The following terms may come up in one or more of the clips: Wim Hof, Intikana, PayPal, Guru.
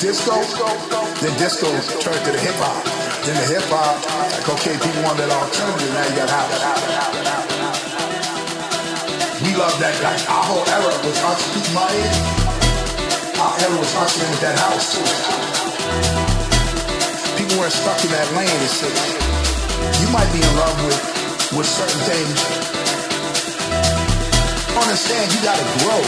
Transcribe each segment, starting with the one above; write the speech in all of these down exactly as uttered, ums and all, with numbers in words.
Disco, then disco turned to the hip hop. Then the hip hop, like okay, people want that alternative. Now you got house. We love that. Like our whole era was us. My era, our era was us in with that house too. People weren't stuck in that lane and shit. You might be in love with with certain things. Understand, you gotta grow.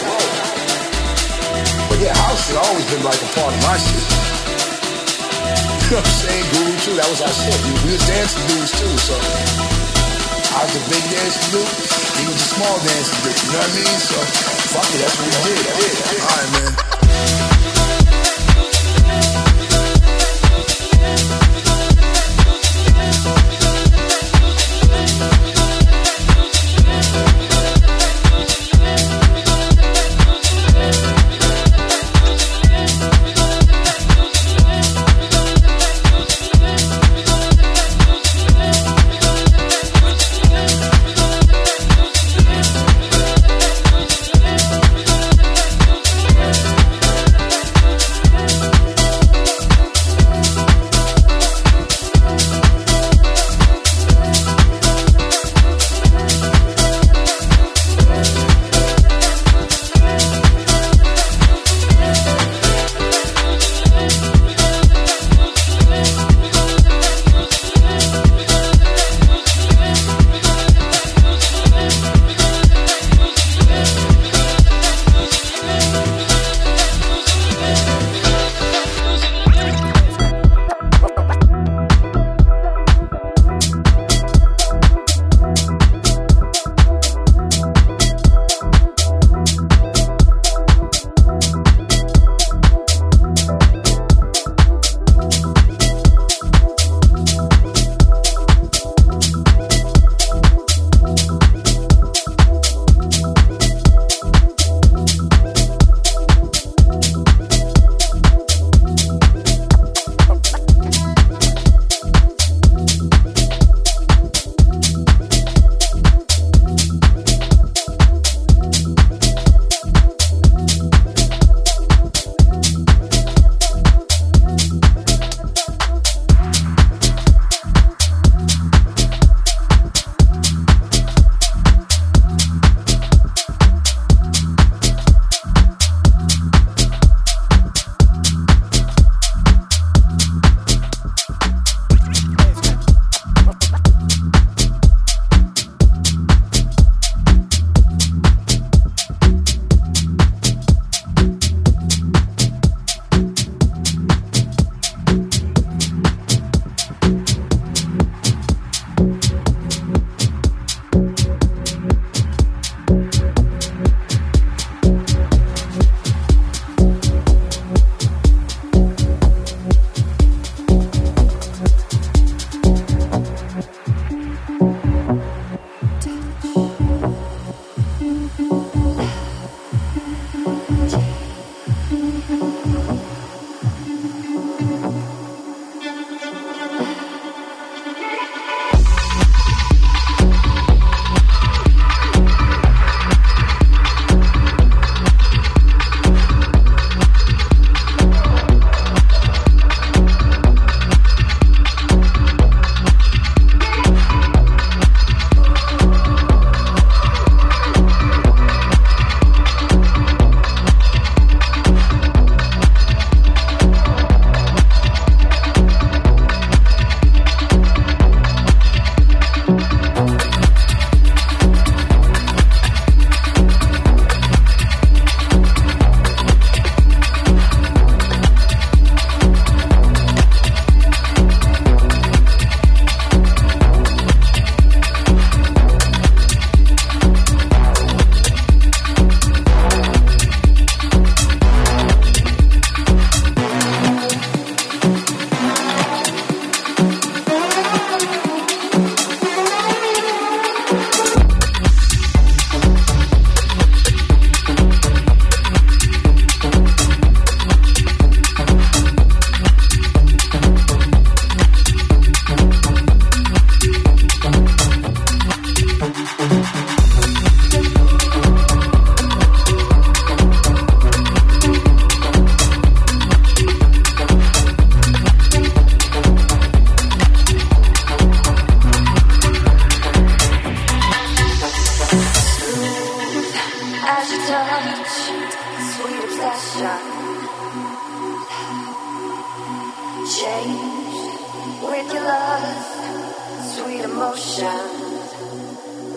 Yeah, house has always been like a part of my shit. You know what I'm saying? Guru too, that was our shit. We was dancing dudes too, so I was a big dancing dude, he was a small dancing dude, you know what I mean? So, fuck it, that's what we did. Alright, man. love, sweet emotion,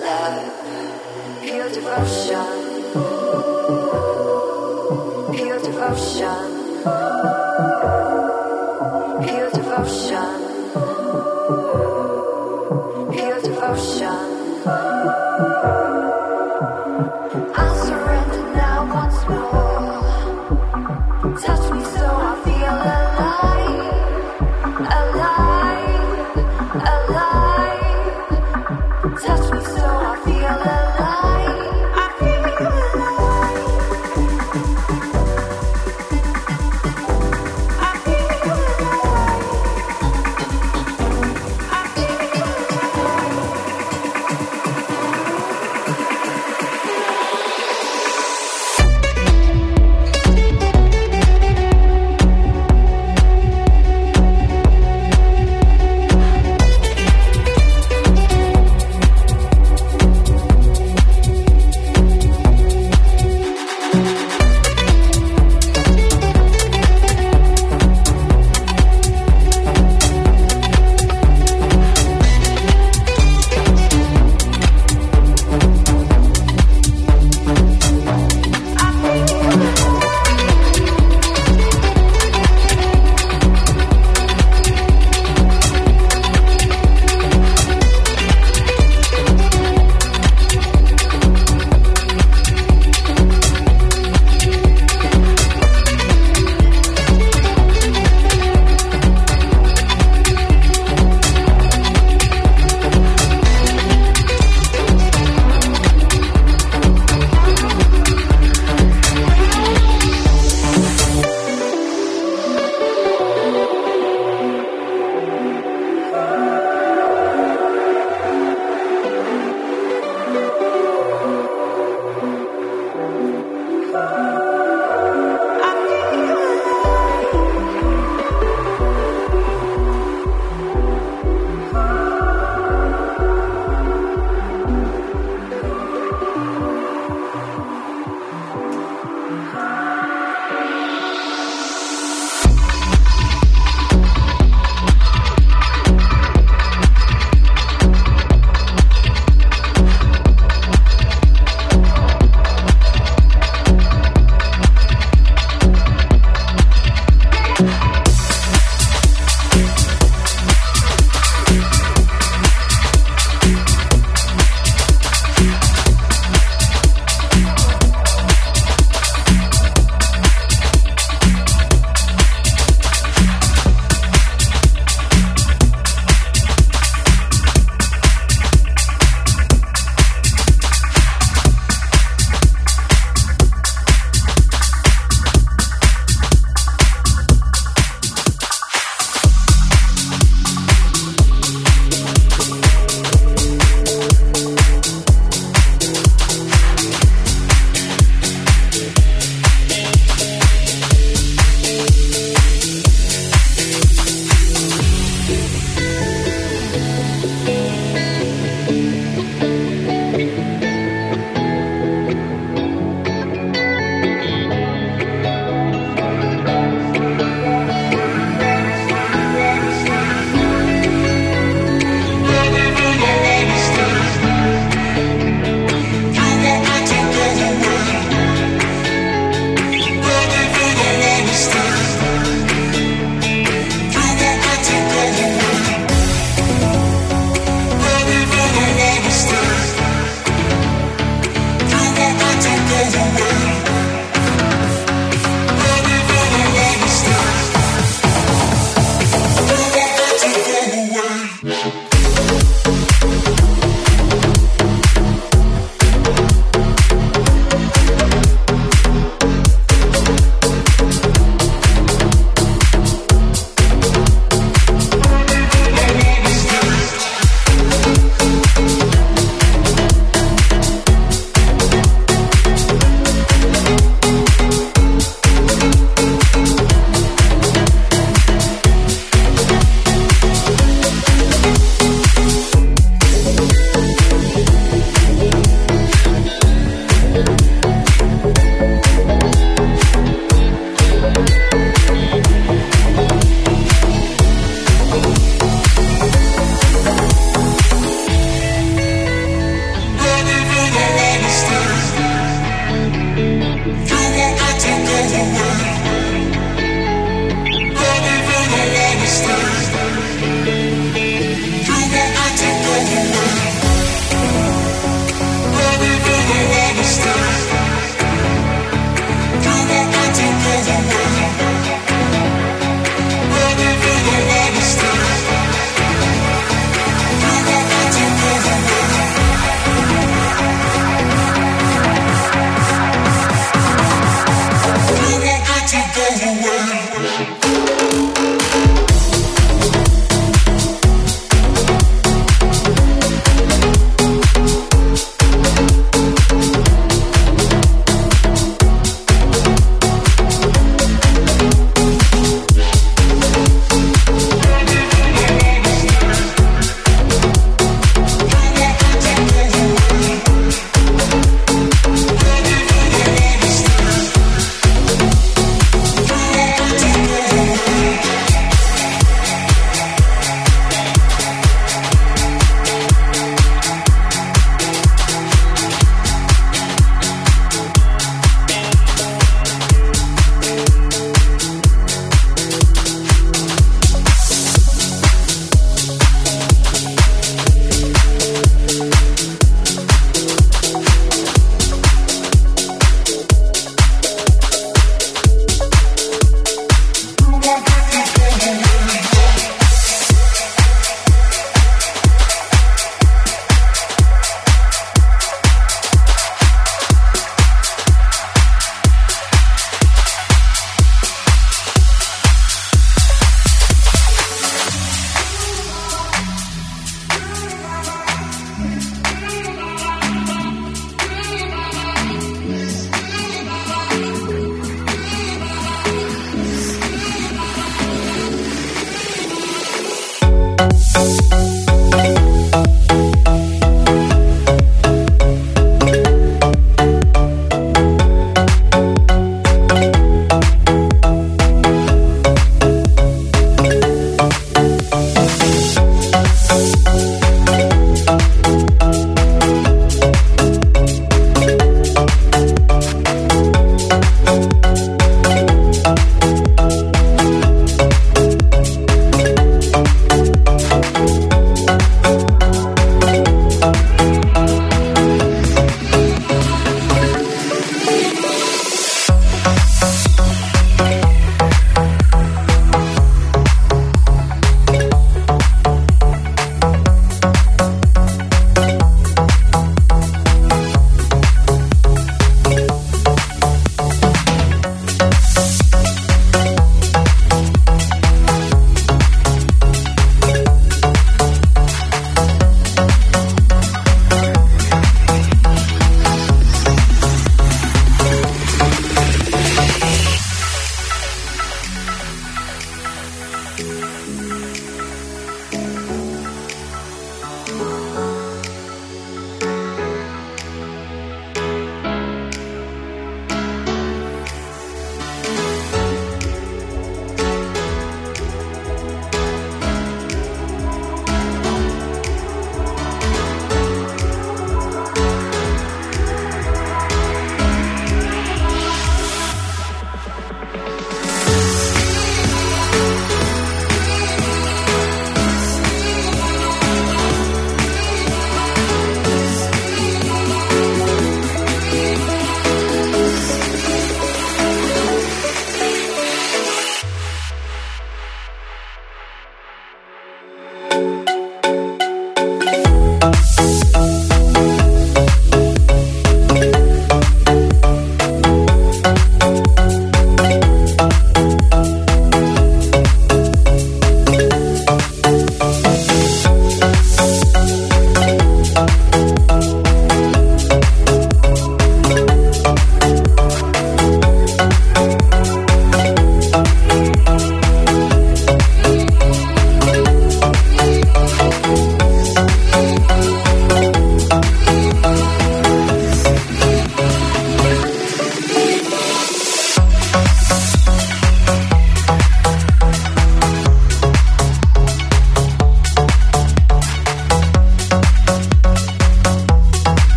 love, pure devotion, pure devotion, pure devotion.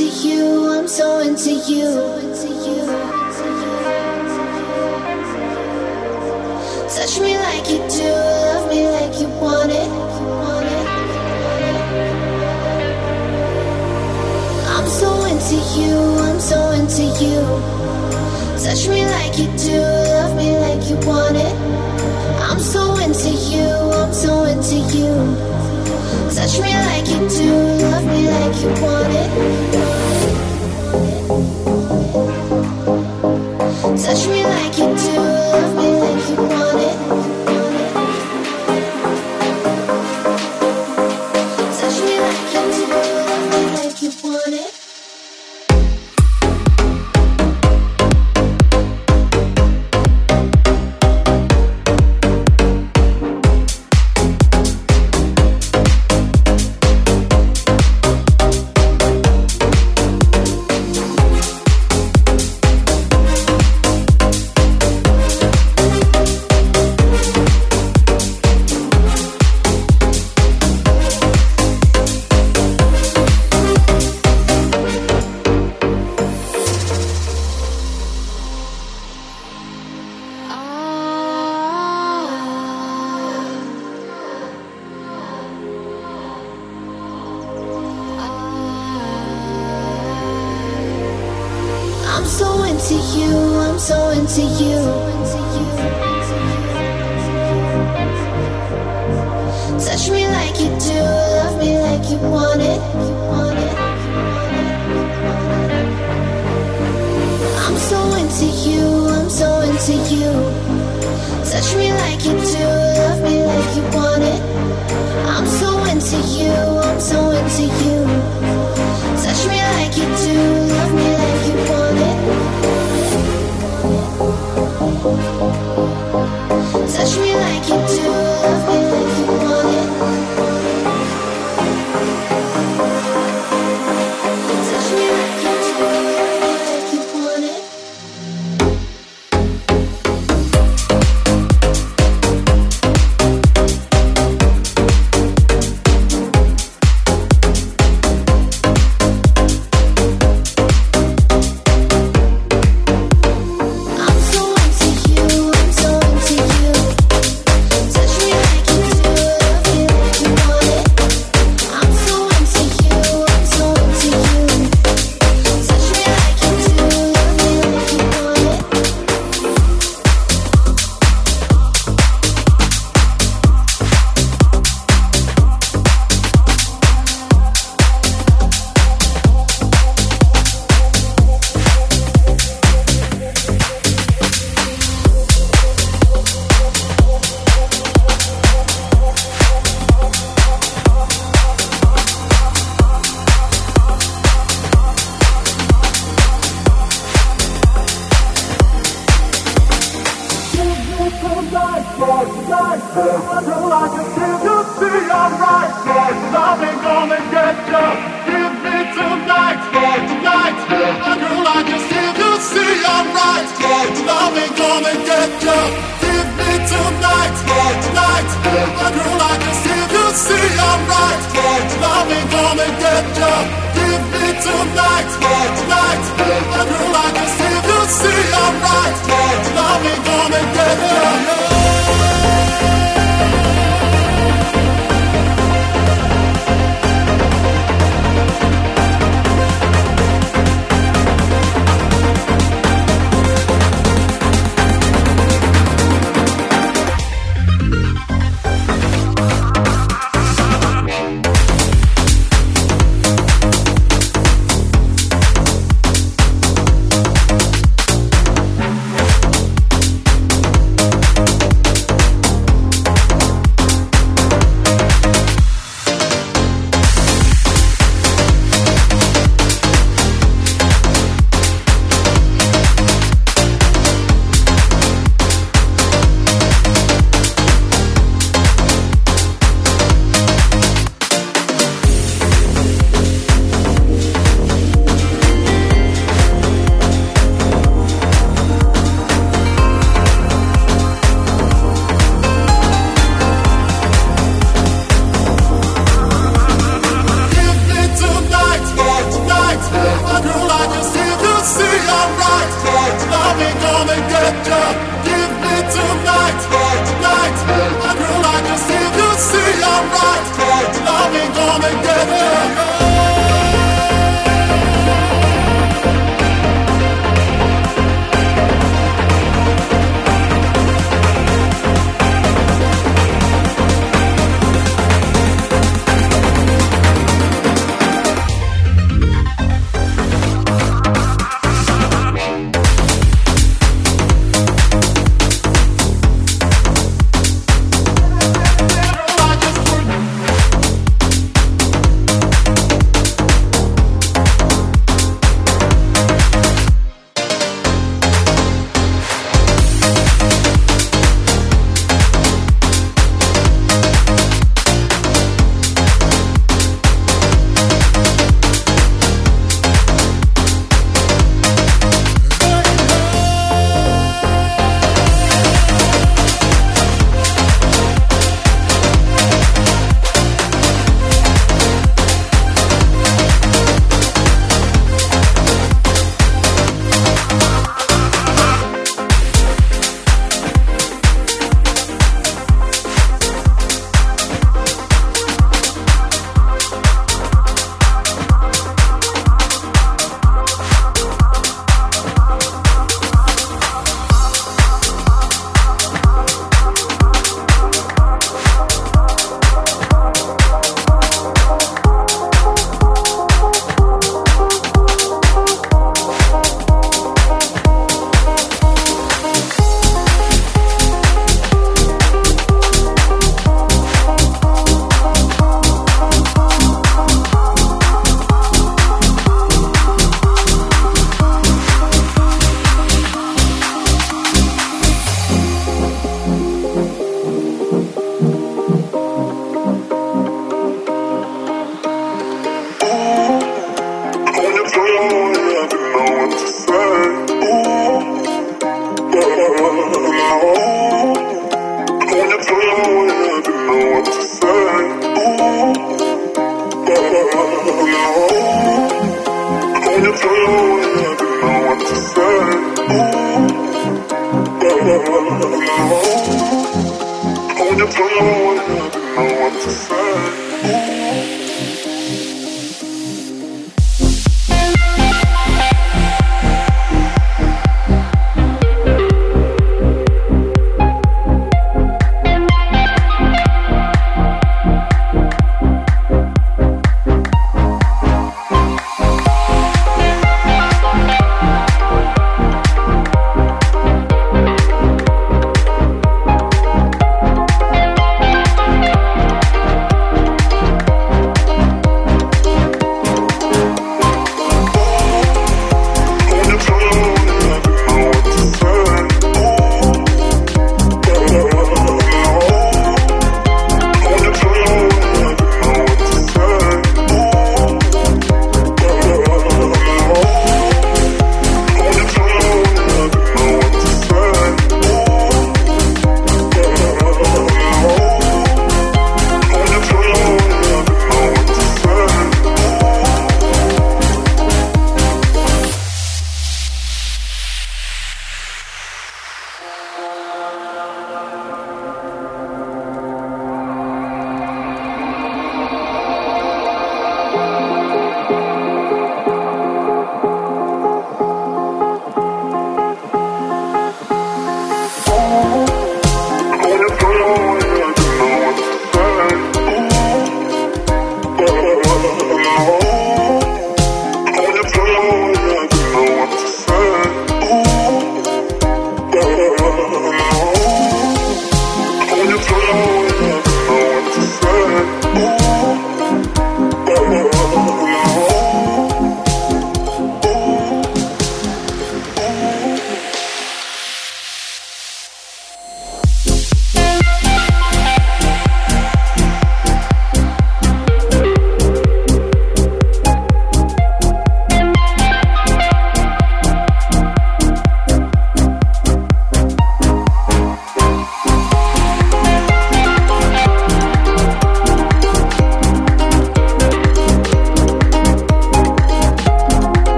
into you, I'm so into you. Touch me like you do, love me like you want it. I'm so into you, I'm so into you. Touch me like you do, love me like you want it. I'm so into you, I'm so into you. Touch me like you do, love me like you want it. Touch me like you do, love me like you want it. Touch me like you do, love me like you want it. I'm so into you, I'm so into you. Touch me like you do, love me like you want it. I'm so into you, I'm so into you. Touch me like you do, love me like you want it. I'm so into you, I'm so into you. Touch me like you do, love me like you want it. Touch me like you do, love me like you want it. Touch me like you do, love me like you want it.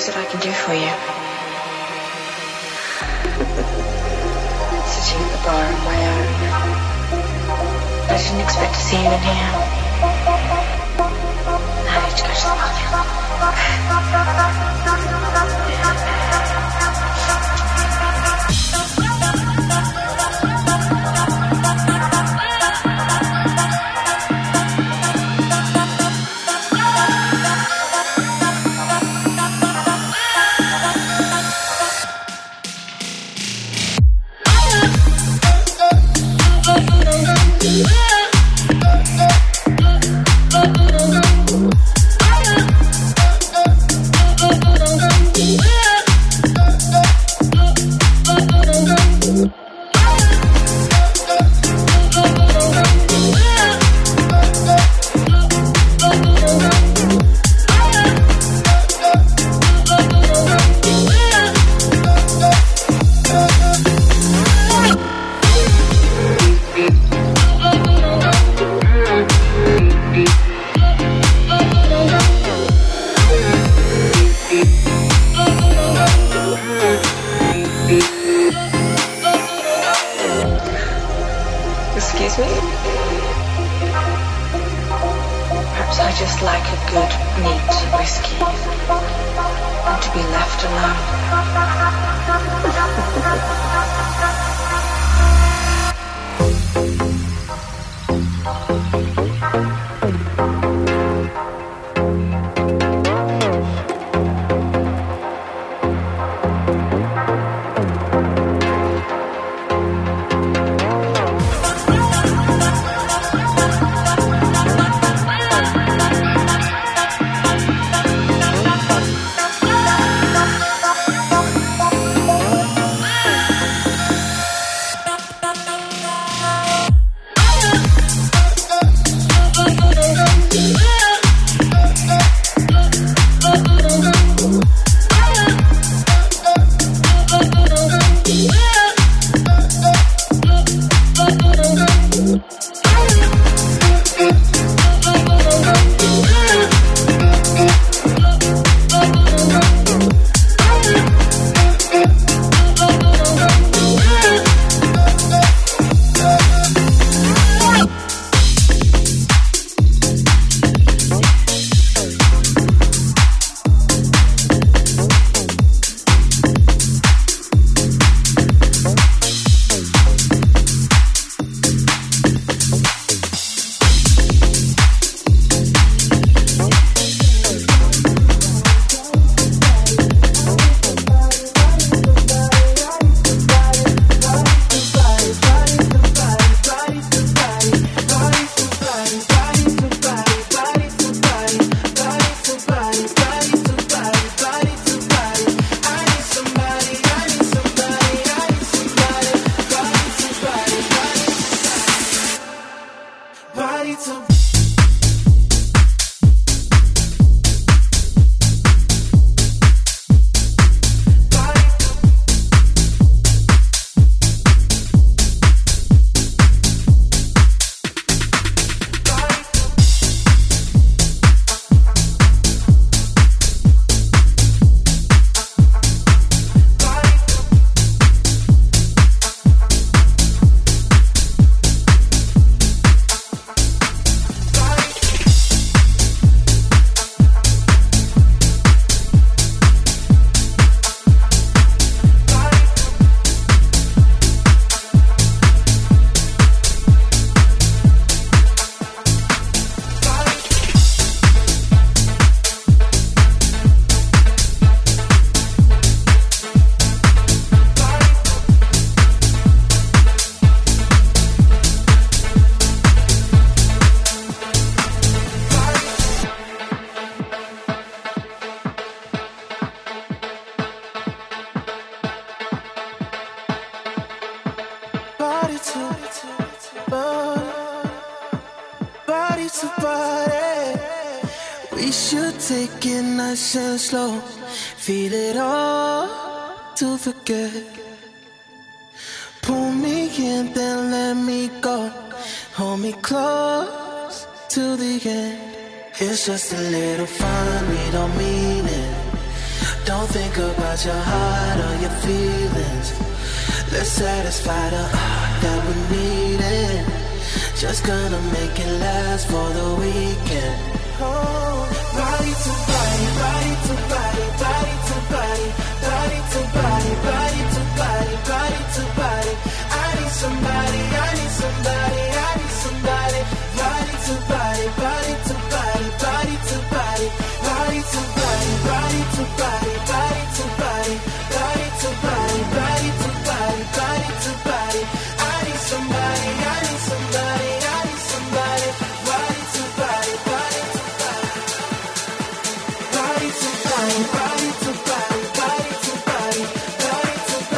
is it I can do for you? Sitting at the bar on my own. I didn't expect to see him in here. I need to go to the bathroom. Slow, feel it all to forget. Pull me in, then let me go. Hold me close to the end. It's just a little fun, we don't mean it. Don't Don't think about your heart or your feelings. Let's satisfy the art that we needed. Just gonna make it last for the weekend. Oh, body to body, body to body, body to body, body to body, body to body, body to body. I need somebody, I need somebody, I need somebody. Body to body, body to body, body to body, body to body, body to body, body to body, body to body, body to body, body to body. I need somebody, I need somebody, I need somebody. Body to body, body to body, body to body, body to body, body to body, body to body.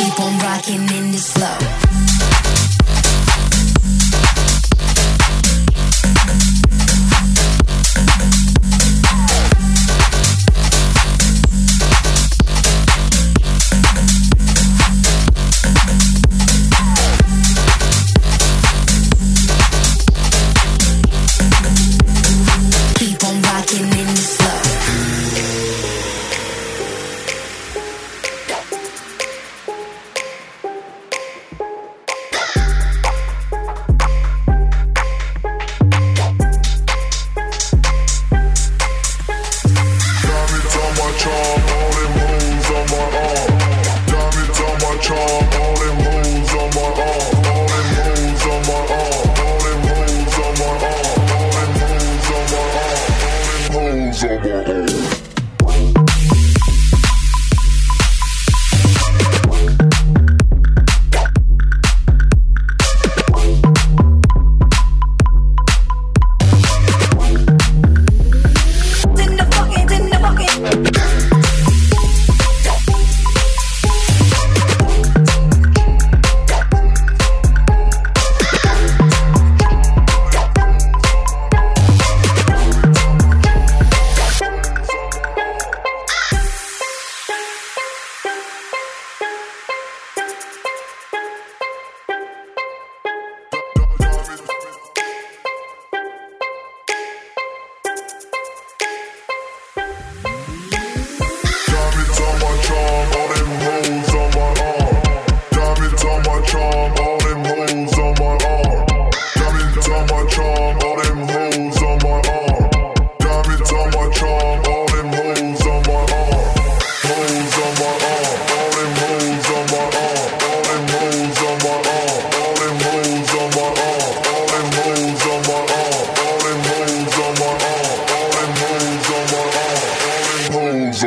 Keep on problems on my own.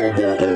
Over.